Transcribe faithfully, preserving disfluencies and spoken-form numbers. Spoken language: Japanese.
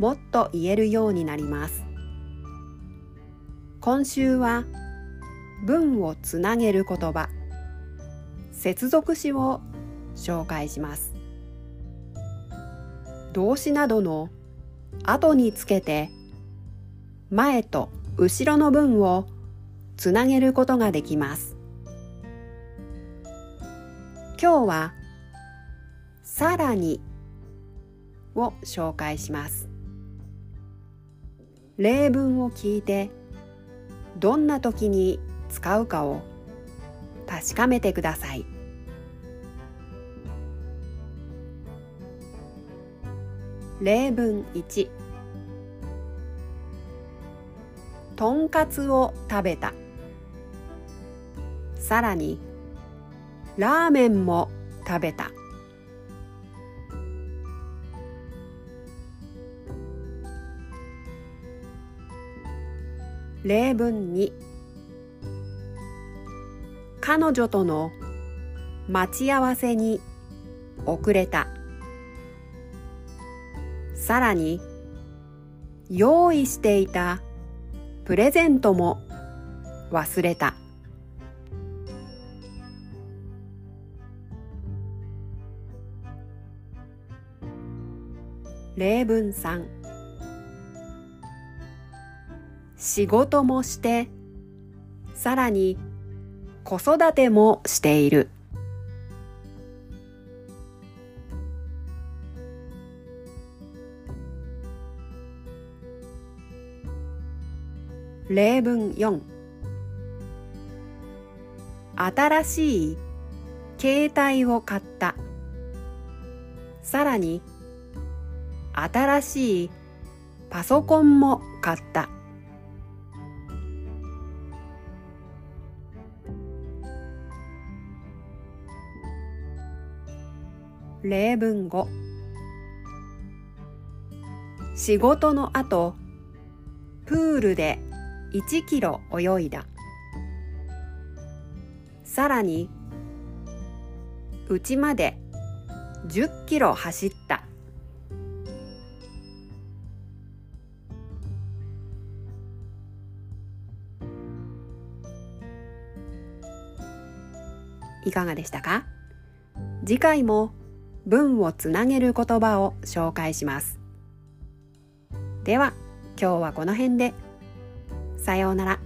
もっと言えるようになります。今週は文をつなげる言葉、接続詞を紹介します。動詞などの後につけて前と後ろの文をつなげることができます。今日はさらにを紹介します。例文を聞いて、どんな時に使うかを確かめてください。例文いち、とんかつを食べた。さらに、ラーメンも食べた。例文に、彼女との待ち合わせに遅れた。さらに、用意していたプレゼントも忘れた。例文さん、仕事もして、さらに子育てもしている。例文よん、新しい携帯を買った。さらに、新しいパソコンも買った。例文ご、仕事の後、プールでいちキロ泳いだ。さらに、うちまでじゅっキロ走った。いかがでしたか？次回も文をつなげる言葉を紹介します。では、今日はこの辺で。さようなら。